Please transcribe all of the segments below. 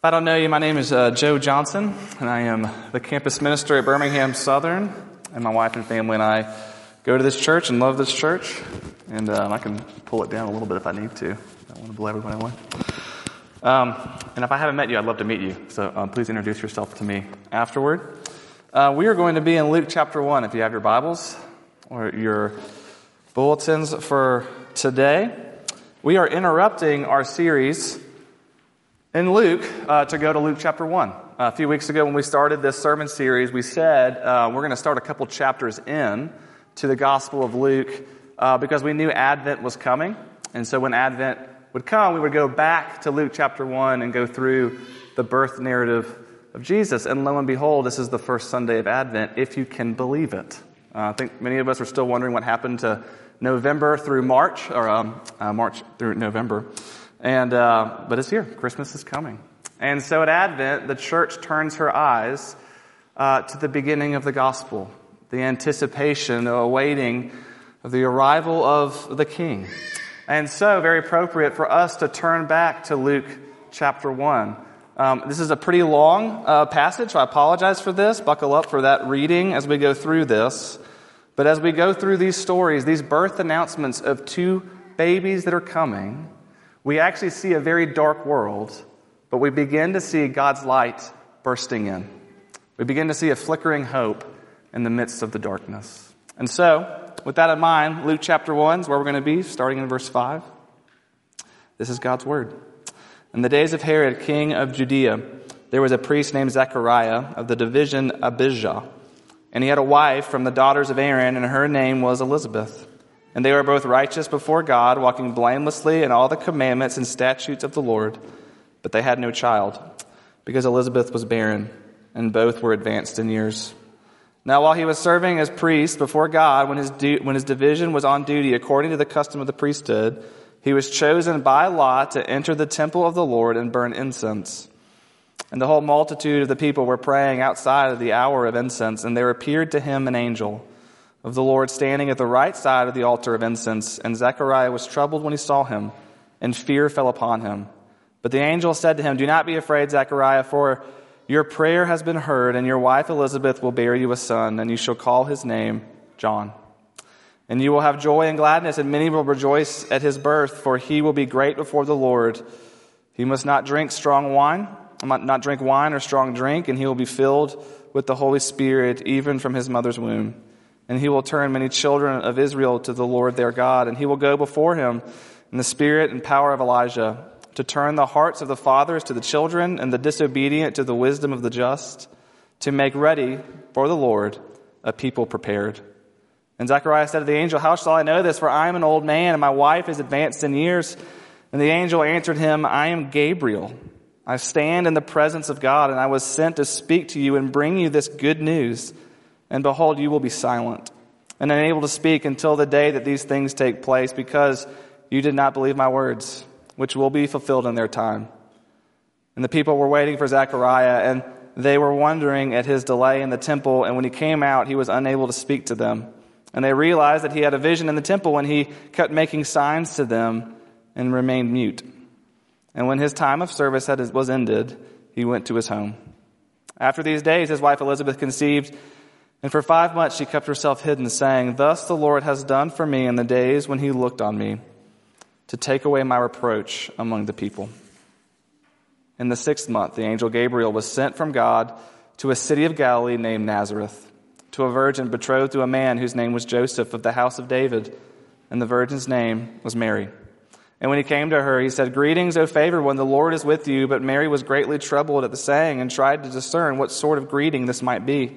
If I don't know you, my name is Joe Johnson, and I am the campus minister at Birmingham Southern. And my wife and family and I go to this church and love this church. And I can pull it down a little bit if I need to. I want to blow everyone away. And if I haven't met you, I'd love to meet you. So please introduce yourself to me afterward. We are going to be in Luke chapter 1 if you have your Bibles or your bulletins for today. We are interrupting our series in Luke, to go to Luke chapter 1. A few weeks ago when we started this sermon series, we said we're going to start a couple chapters in to the Gospel of Luke because we knew Advent was coming. And so when Advent would come, we would go back to Luke chapter 1 and go through the birth narrative of Jesus. And lo and behold, this is the first Sunday of Advent, if you can believe it. I think many of us are still wondering what happened to November through March, or March through November. And but it's here. Christmas is coming. And so at Advent, the church turns her eyes to the beginning of the gospel, the anticipation, the awaiting of the arrival of the King. And so very appropriate for us to turn back to Luke chapter 1. This is a pretty long passage. So I apologize for this. Buckle up for that reading as we go through this. But as we go through these stories, these birth announcements of two babies that are coming, we actually see a very dark world, but we begin to see God's light bursting in. We begin to see a flickering hope in the midst of the darkness. And so, with that in mind, Luke chapter 1 is where we're going to be, starting in verse 5. This is God's word. In the days of Herod, king of Judea, there was a priest named Zechariah of the division Abijah. And he had a wife from the daughters of Aaron, and her name was Elizabeth. And they were both righteous before God, walking blamelessly in all the commandments and statutes of the Lord. But they had no child, because Elizabeth was barren, and both were advanced in years. Now while he was serving as priest before God, when his division was on duty according to the custom of the priesthood, he was chosen by lot to enter the temple of the Lord and burn incense. And the whole multitude of the people were praying outside of the hour of incense, and there appeared to him an angel of the Lord standing at the right side of the altar of incense. And Zechariah was troubled when he saw him, and fear fell upon him. But the angel said to him, "Do not be afraid, Zechariah, for your prayer has been heard, and your wife Elizabeth will bear you a son, and you shall call his name John. And you will have joy and gladness, and many will rejoice at his birth, for he will be great before the Lord. He must not drink strong wine, or strong drink, and he will be filled with the Holy Spirit, even from his mother's womb. And he will turn many children of Israel to the Lord their God, and he will go before him in the spirit and power of Elijah, to turn the hearts of the fathers to the children and the disobedient to the wisdom of the just, to make ready for the Lord a people prepared." And Zechariah said to the angel, "How shall I know this? For I am an old man, and my wife is advanced in years." And the angel answered him, "I am Gabriel. I stand in the presence of God, and I was sent to speak to you and bring you this good news. And behold, you will be silent and unable to speak until the day that these things take place, because you did not believe my words, which will be fulfilled in their time." And the people were waiting for Zechariah, and they were wondering at his delay in the temple. And when he came out, he was unable to speak to them. And they realized that he had a vision in the temple, and he kept making signs to them and remained mute. And when his time of service was ended, he went to his home. After these days, his wife Elizabeth conceived, and for 5 months she kept herself hidden, saying, "Thus the Lord has done for me in the days when he looked on me, to take away my reproach among the people." In the 6th month, the angel Gabriel was sent from God to a city of Galilee named Nazareth, to a virgin betrothed to a man whose name was Joseph, of the house of David, and the virgin's name was Mary. And when he came to her, he said, "Greetings, O favored one, the Lord is with you." But Mary was greatly troubled at the saying and tried to discern what sort of greeting this might be.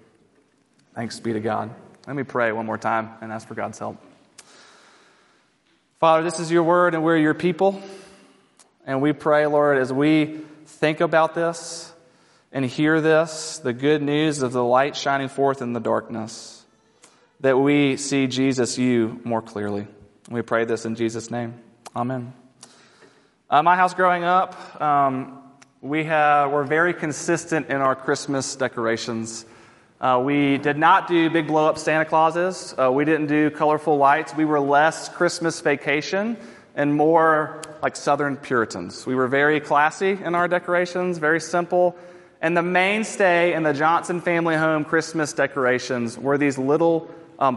Thanks be to God. Let me pray one more time and ask for God's help. Father, this is your word and we're your people. And we pray, Lord, as we think about this and hear this, the good news of the light shining forth in the darkness, that we see Jesus, you, more clearly. We pray this in Jesus' name. Amen. My house growing up, we were very consistent in our Christmas decorations. We did not do big blow-up Santa Clauses. We didn't do colorful lights. We were less Christmas Vacation and more like Southern Puritans. We were very classy in our decorations, very simple. And the mainstay in the Johnson family home Christmas decorations were these little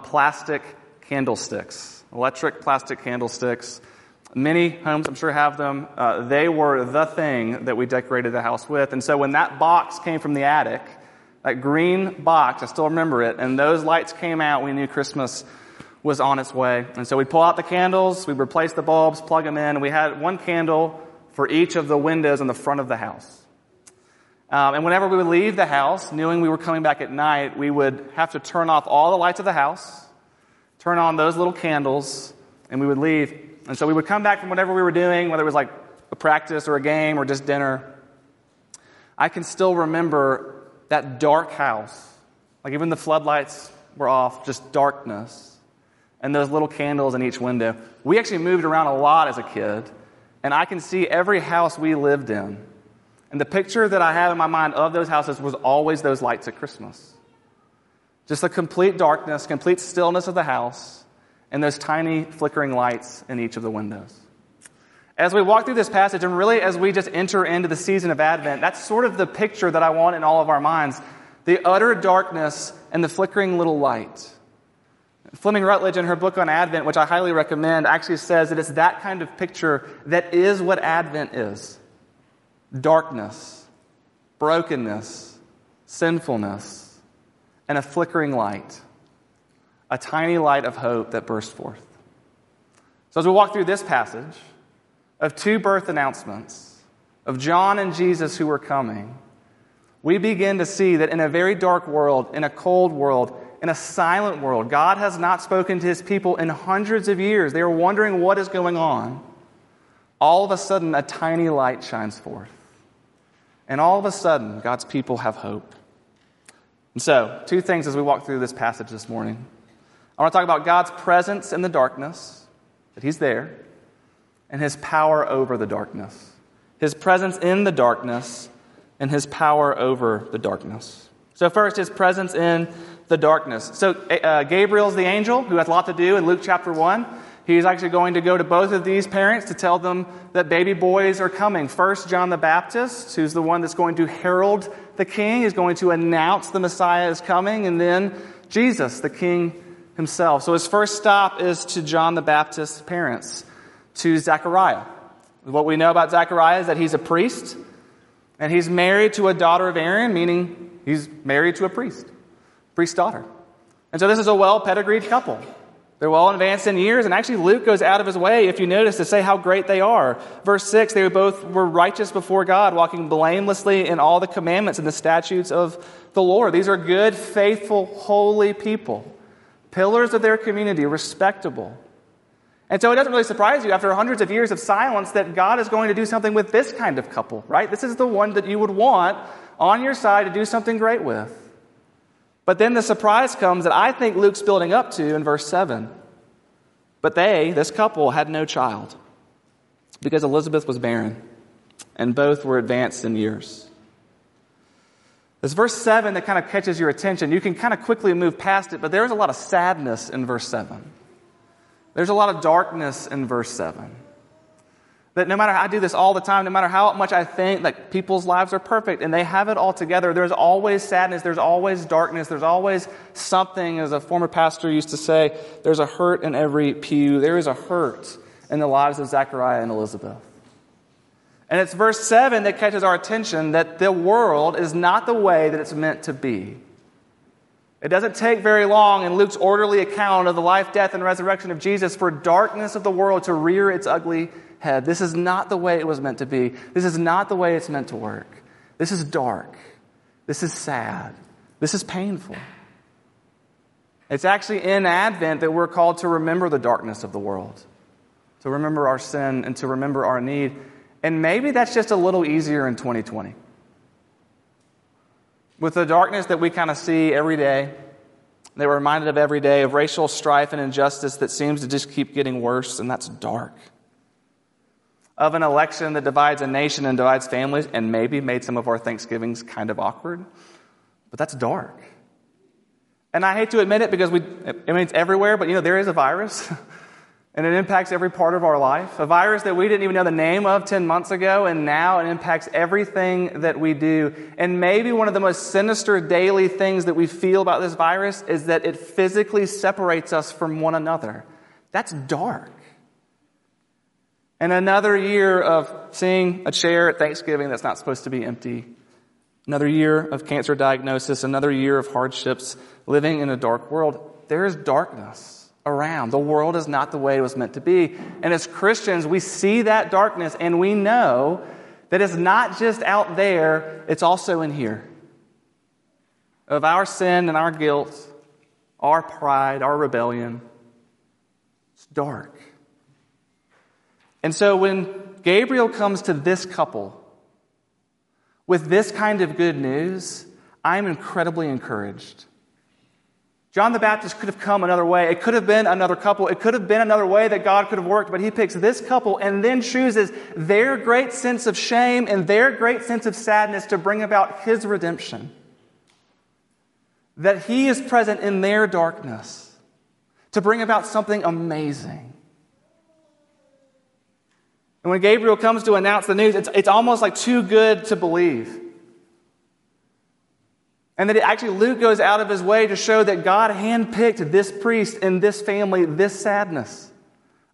plastic candlesticks, electric plastic candlesticks. Many homes, I'm sure, have them. They were the thing that we decorated the house with. And so when that box came from the attic, that green box, I still remember it, and those lights came out, we knew Christmas was on its way. And so we'd pull out the candles, we'd replace the bulbs, plug them in, and we had one candle for each of the windows in the front of the house. And whenever we would leave the house, knowing we were coming back at night, we would have to turn off all the lights of the house, turn on those little candles, and we would leave. And so we would come back from whatever we were doing, whether it was like a practice or a game or just dinner. I can still remember that dark house. Like even the floodlights were off, just darkness. And those little candles in each window. We actually moved around a lot as a kid, and I can see every house we lived in. And the picture that I have in my mind of those houses was always those lights at Christmas. Just the complete darkness, complete stillness of the house, and those tiny flickering lights in each of the windows. As we walk through this passage, and really as we just enter into the season of Advent, that's sort of the picture that I want in all of our minds. The utter darkness and the flickering little light. Fleming Rutledge, in her book on Advent, which I highly recommend, actually says that it's that kind of picture that is what Advent is. Darkness, brokenness, sinfulness, and a flickering light. A tiny light of hope that bursts forth. So as we walk through this passage of two birth announcements, of John and Jesus who were coming, we begin to see that in a very dark world, in a cold world, in a silent world, God has not spoken to his people in hundreds of years. They are wondering what is going on. All of a sudden, a tiny light shines forth. And all of a sudden, God's people have hope. And so, two things as we walk through this passage this morning. I want to talk about God's presence in the darkness, that he's there, and his power over the darkness. His presence in the darkness, and his power over the darkness. So first, his presence in the darkness. So Gabriel's the angel who has a lot to do in Luke chapter 1. He's actually going to go to both of these parents to tell them that baby boys are coming. First, John the Baptist, who's the one that's going to herald the king, is going to announce the Messiah is coming, and then Jesus, the king himself. So his first stop is to John the Baptist's parents, to Zechariah. What we know about Zechariah is that he's a priest, and he's married to a daughter of Aaron, meaning he's married to a priest. Priest's daughter. And so this is a well-pedigreed couple. They're well advanced in years, and actually Luke goes out of his way, if you notice, to say how great they are. Verse 6, they both were righteous before God, walking blamelessly in all the commandments and the statutes of the Lord. These are good, faithful, holy people. Pillars of their community, respectable. And so it doesn't really surprise you after hundreds of years of silence that God is going to do something with this kind of couple, right? This is the one that you would want on your side to do something great with. But then the surprise comes that I think Luke's building up to in verse 7. But they, this couple, had no child because Elizabeth was barren and both were advanced in years. It's verse 7 that kind of catches your attention. You can kind of quickly move past it, but there's a lot of sadness in verse 7. There's a lot of darkness in verse 7. That no matter how I do this all the time, no matter how much I think that like, people's lives are perfect and they have it all together, there's always sadness, there's always darkness, there's always something, as a former pastor used to say, there's a hurt in every pew. There is a hurt in the lives of Zechariah and Elizabeth. And it's verse 7 that catches our attention, that the world is not the way that it's meant to be. It doesn't take very long in Luke's orderly account of the life, death, and resurrection of Jesus for darkness of the world to rear its ugly head. This is not the way it was meant to be. This is not the way it's meant to work. This is dark. This is sad. This is painful. It's actually in Advent that we're called to remember the darkness of the world, to remember our sin and to remember our need. And maybe that's just a little easier in 2020. With the darkness that we kind of see every day, that we're reminded of every day, of racial strife and injustice that seems to just keep getting worse, and that's dark. Of an election that divides a nation and divides families, and maybe made some of our Thanksgivings kind of awkward, but that's dark. And I hate to admit it because I mean, it's everywhere, but there is a virus, and it impacts every part of our life. A virus that we didn't even know the name of 10 months ago, and now it impacts everything that we do. And maybe one of the most sinister daily things that we feel about this virus is that it physically separates us from one another. That's dark. And another year of seeing a chair at Thanksgiving that's not supposed to be empty. Another year of cancer diagnosis. Another year of hardships. Living in a dark world. There is darkness around. The world is not the way it was meant to be. And as Christians, we see that darkness and we know that it's not just out there, it's also in here. Of our sin and our guilt, our pride, our rebellion. It's dark. And so when Gabriel comes to this couple with this kind of good news, I'm incredibly encouraged. John the Baptist could have come another way. It could have been another couple. It could have been another way that God could have worked, but he picks this couple and then chooses their great sense of shame and their great sense of sadness to bring about his redemption. That he is present in their darkness to bring about something amazing. And when Gabriel comes to announce the news, it's almost like too good to believe. And that Luke goes out of his way to show that God handpicked this priest and this family, this sadness.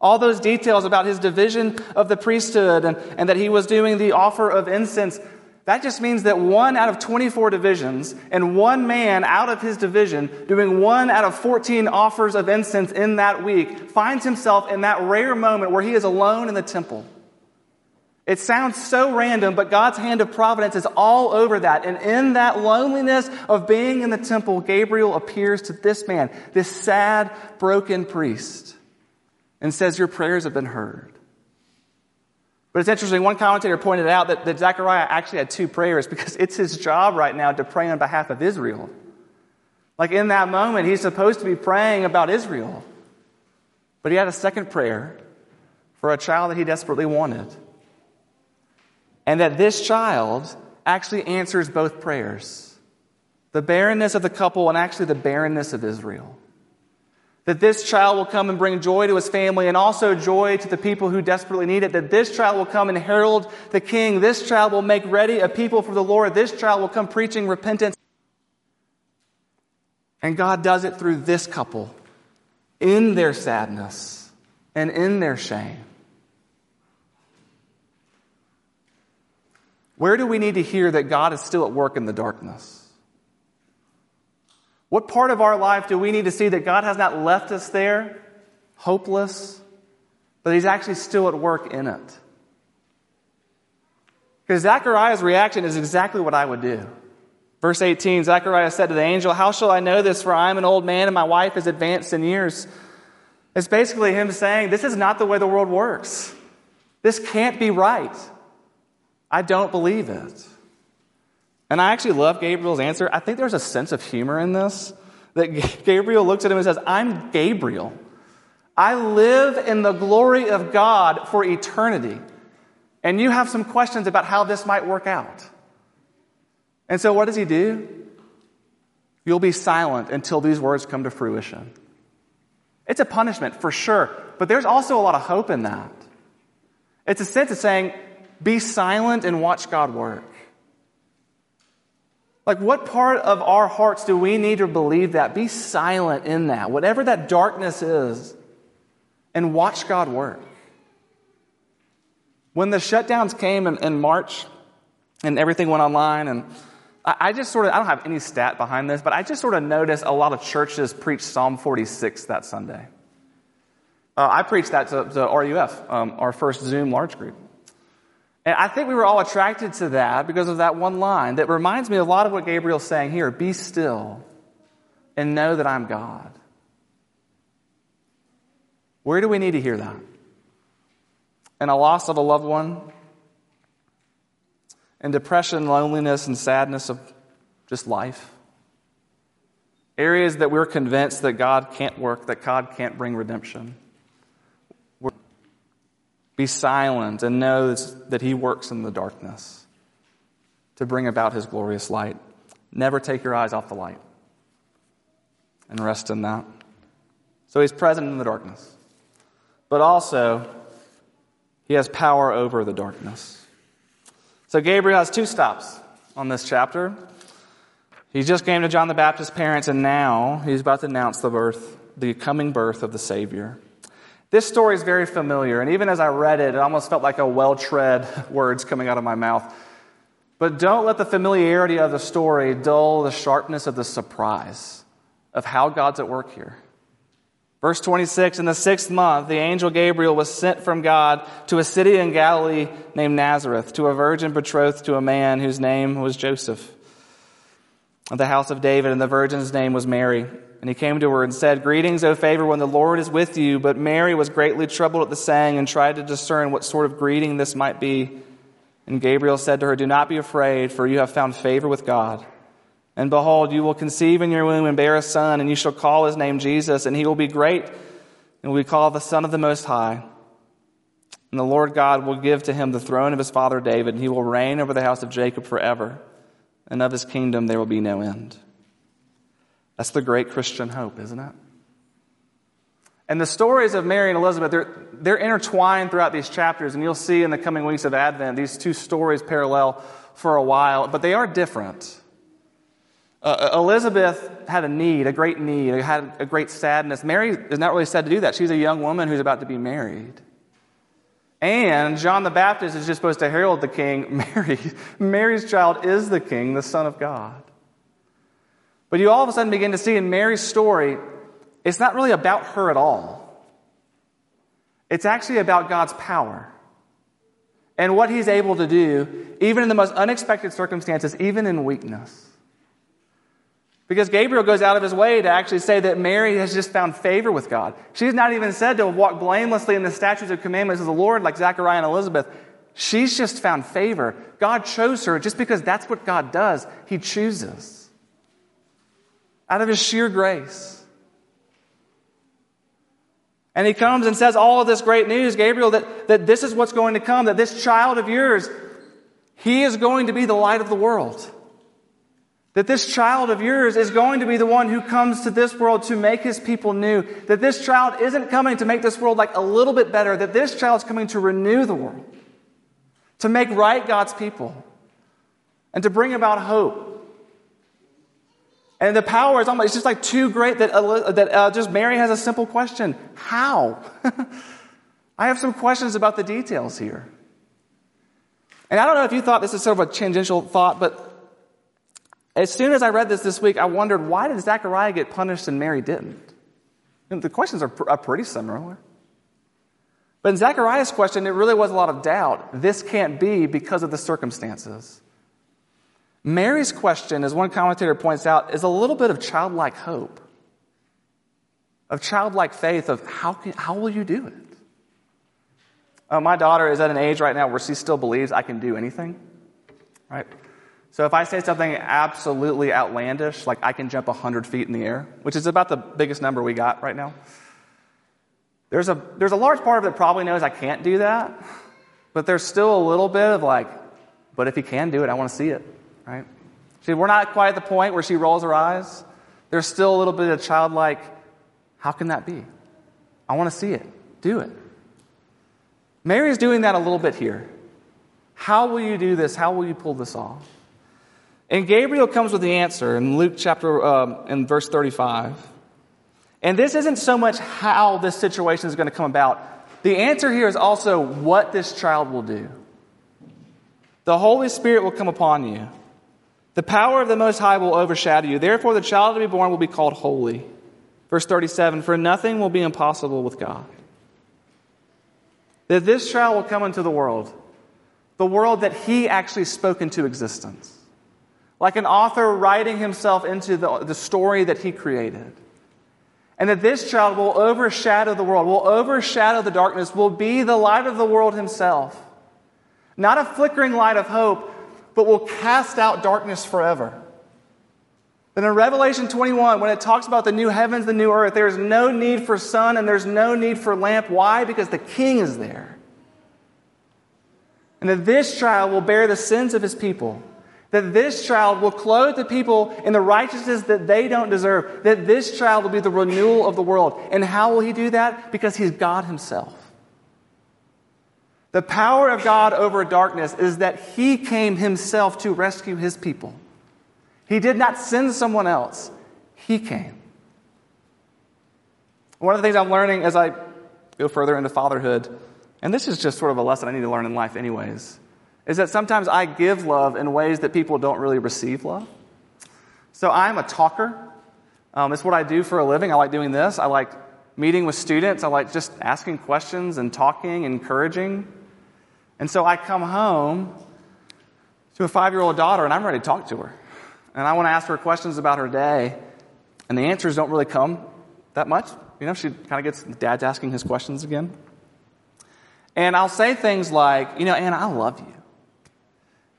All those details about his division of the priesthood and that he was doing the offer of incense, that just means that one out of 24 divisions and one man out of his division doing one out of 14 offers of incense in that week finds himself in that rare moment where he is alone in the temple. It sounds so random, but God's hand of providence is all over that. And in that loneliness of being in the temple, Gabriel appears to this man, this sad, broken priest, and says, "Your prayers have been heard." But it's interesting, one commentator pointed out that Zechariah actually had two prayers because it's his job right now to pray on behalf of Israel. Like in that moment, he's supposed to be praying about Israel. But he had a second prayer for a child that he desperately wanted. And that this child actually answers both prayers. The barrenness of the couple and actually the barrenness of Israel. That this child will come and bring joy to his family and also joy to the people who desperately need it. That this child will come and herald the king. This child will make ready a people for the Lord. This child will come preaching repentance. And God does it through this couple in their sadness and in their shame. Where do we need to hear that God is still at work in the darkness? What part of our life do we need to see that God has not left us there, hopeless, but he's actually still at work in it? Because Zechariah's reaction is exactly what I would do. Verse 18, Zechariah said to the angel, "How shall I know this? For I am an old man and my wife is advanced in years." It's basically him saying, this is not the way the world works. This can't be right. I don't believe it. And I actually love Gabriel's answer. I think there's a sense of humor in this. That Gabriel looks at him and says, "I'm Gabriel. I live in the glory of God for eternity. And you have some questions about how this might work out." And so what does he do? "You'll be silent until these words come to fruition." It's a punishment for sure. But there's also a lot of hope in that. It's a sense of saying, be silent and watch God work. Like, what part of our hearts do we need to believe that? Be silent in that, whatever that darkness is, and watch God work. When the shutdowns came in March and everything went online, and I just sort of, I don't have any stat behind this, but I just sort of noticed a lot of churches preached Psalm 46 that Sunday. I preached that to RUF, our first Zoom large group. And I think we were all attracted to that because of that one line that reminds me a lot of what Gabriel's saying here, be still and know that I'm God. Where do we need to hear that? In a loss of a loved one, in depression, loneliness, and sadness of just life. Areas that we're convinced that God can't work, that God can't bring redemption. Be silent and know that He works in the darkness to bring about His glorious light. Never take your eyes off the light and rest in that. So He's present in the darkness, but also He has power over the darkness. So Gabriel has two stops on this chapter. He just came to John the Baptist's parents, and now he's about to announce the coming birth of the Savior. This story is very familiar, and even as I read it, it almost felt like a well-tread words coming out of my mouth. But don't let the familiarity of the story dull the sharpness of the surprise of how God's at work here. Verse 26, in the 6th month, the angel Gabriel was sent from God to a city in Galilee named Nazareth, to a virgin betrothed to a man whose name was Joseph, of the house of David, and the virgin's name was Mary. And he came to her and said, "Greetings, O favored one, the Lord is with you." But Mary was greatly troubled at the saying and tried to discern what sort of greeting this might be. And Gabriel said to her, "Do not be afraid, for you have found favor with God. And behold, you will conceive in your womb and bear a son, and you shall call his name Jesus, and he will be great, and we call the Son of the Most High. And the Lord God will give to him the throne of his father David, and he will reign over the house of Jacob forever, and of his kingdom there will be no end." That's the great Christian hope, isn't it? And the stories of Mary and Elizabeth, they're intertwined throughout these chapters. And you'll see in the coming weeks of Advent, these two stories parallel for a while. But they are different. Elizabeth had a need, a great need, had a great sadness. Mary is not really said to do that. She's a young woman who's about to be married. And John the Baptist is just supposed to herald the king. Mary's child is the king, the Son of God. But you all of a sudden begin to see in Mary's story, it's not really about her at all. It's actually about God's power and what He's able to do, even in the most unexpected circumstances, even in weakness. Because Gabriel goes out of his way to actually say that Mary has just found favor with God. She's not even said to walk blamelessly in the statutes and commandments of the Lord like Zechariah and Elizabeth. She's just found favor. God chose her just because that's what God does. He chooses. Out of His sheer grace. And He comes and says all of this great news, Gabriel, that this is what's going to come, that this child of yours, he is going to be the light of the world. That this child of yours is going to be the one who comes to this world to make His people new. That this child isn't coming to make this world like a little bit better. That this child's coming to renew the world. To make right God's people. And to bring about hope. And the power is almost, it's just like too great that just Mary has a simple question. How? I have some questions about the details here. And I don't know if you thought this is sort of a tangential thought, but as soon as I read this week, I wondered, why did Zechariah get punished and Mary didn't? And the questions are pretty similar. But in Zechariah's question, it really was a lot of doubt. This can't be because of the circumstances. Mary's question, as one commentator points out, is a little bit of childlike hope, of childlike faith, of how will you do it? My daughter is at an age right now where she still believes I can do anything, right? So if I say something absolutely outlandish, like I can jump 100 feet in the air, which is about the biggest number we got right now, there's a large part of it that probably knows I can't do that, but there's still a little bit of like, but if he can do it, I want to see it. Right? See, we're not quite at the point where she rolls her eyes. There's still a little bit of childlike, how can that be? I want to see it. Do it. Mary's doing that a little bit here. How will you do this? How will you pull this off? And Gabriel comes with the answer in Luke chapter, in verse 35. And this isn't so much how this situation is going to come about, The answer here is also what this child will do. The Holy Spirit will come upon you. The power of the Most High will overshadow you. Therefore, the child to be born will be called holy. Verse 37, for nothing will be impossible with God. That this child will come into the world that he actually spoke into existence. Like an author writing himself into the story that he created. And that this child will overshadow the world, will overshadow the darkness, will be the light of the world himself. Not a flickering light of hope, but will cast out darkness forever. Then in Revelation 21, when it talks about the new heavens, the new earth, there is no need for sun and there's no need for lamp. Why? Because the King is there. And that this child will bear the sins of his people. That this child will clothe the people in the righteousness that they don't deserve. That this child will be the renewal of the world. And how will he do that? Because he's God himself. The power of God over darkness is that he came himself to rescue his people. He did not send someone else. He came. One of the things I'm learning as I go further into fatherhood, and this is just sort of a lesson I need to learn in life anyways, is that sometimes I give love in ways that people don't really receive love. So I'm a talker. It's what I do for a living. I like doing this. I like meeting with students. I like just asking questions and talking, encouraging. And so I come home to a 5-year-old daughter, and I'm ready to talk to her. And I want to ask her questions about her day, and the answers don't really come that much. You know, she kind of gets, dad's asking his questions again. And I'll say things like, you know, Anna, I love you.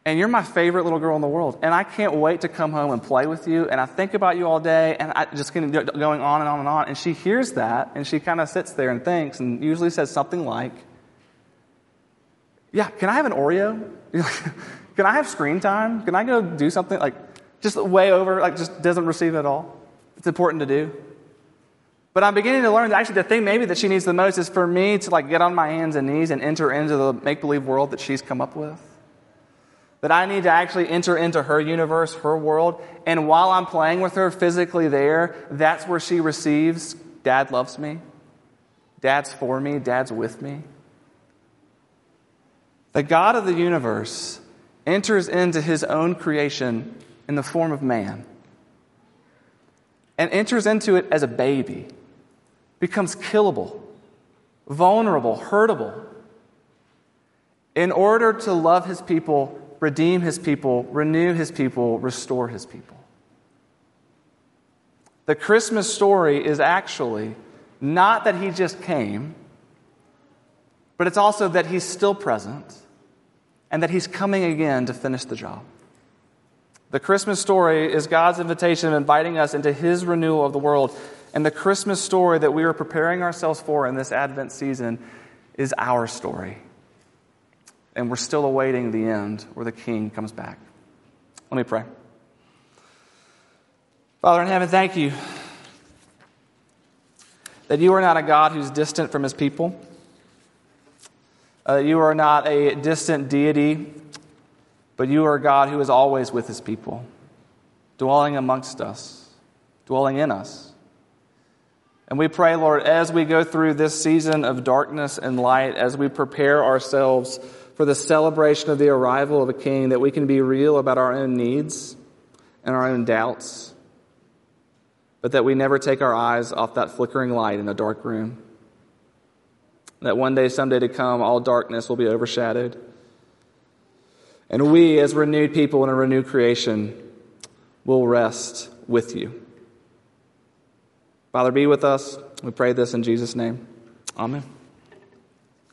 And you're my favorite little girl in the world. And I can't wait to come home and play with you. And I think about you all day. And I just keep going on and on and on. And she hears that. And she kind of sits there and thinks. And usually says something like, yeah, can I have an Oreo? Can I have screen time? Can I go do something? Like, just way over. Like, just doesn't receive it at all. It's important to do. But I'm beginning to learn that actually the thing maybe that she needs the most is for me to like get on my hands and knees and enter into the make-believe world that she's come up with. That I need to actually enter into her universe, her world. And while I'm playing with her physically there, that's where she receives, Dad loves me. Dad's for me. Dad's with me. The God of the universe enters into his own creation in the form of man. And enters into it as a baby. Becomes killable, vulnerable, hurtable. In order to love his people, redeem his people, renew his people, restore his people. The Christmas story is actually not that he just came, but it's also that he's still present and that he's coming again to finish the job. The Christmas story is God's invitation of inviting us into his renewal of the world. And the Christmas story that we are preparing ourselves for in this Advent season is our story. And we're still awaiting the end where the King comes back. Let me pray. Father in heaven, thank you that you are not a God who's distant from his people. You are not a distant deity, but you are a God who is always with his people, dwelling amongst us, dwelling in us. And we pray, Lord, as we go through this season of darkness and light, as we prepare ourselves for the celebration of the arrival of a king, that we can be real about our own needs and our own doubts, but that we never take our eyes off that flickering light in a dark room. That one day, someday to come, all darkness will be overshadowed. And we, as renewed people in a renewed creation, will rest with you. Father, be with us. We pray this in Jesus' name. Amen.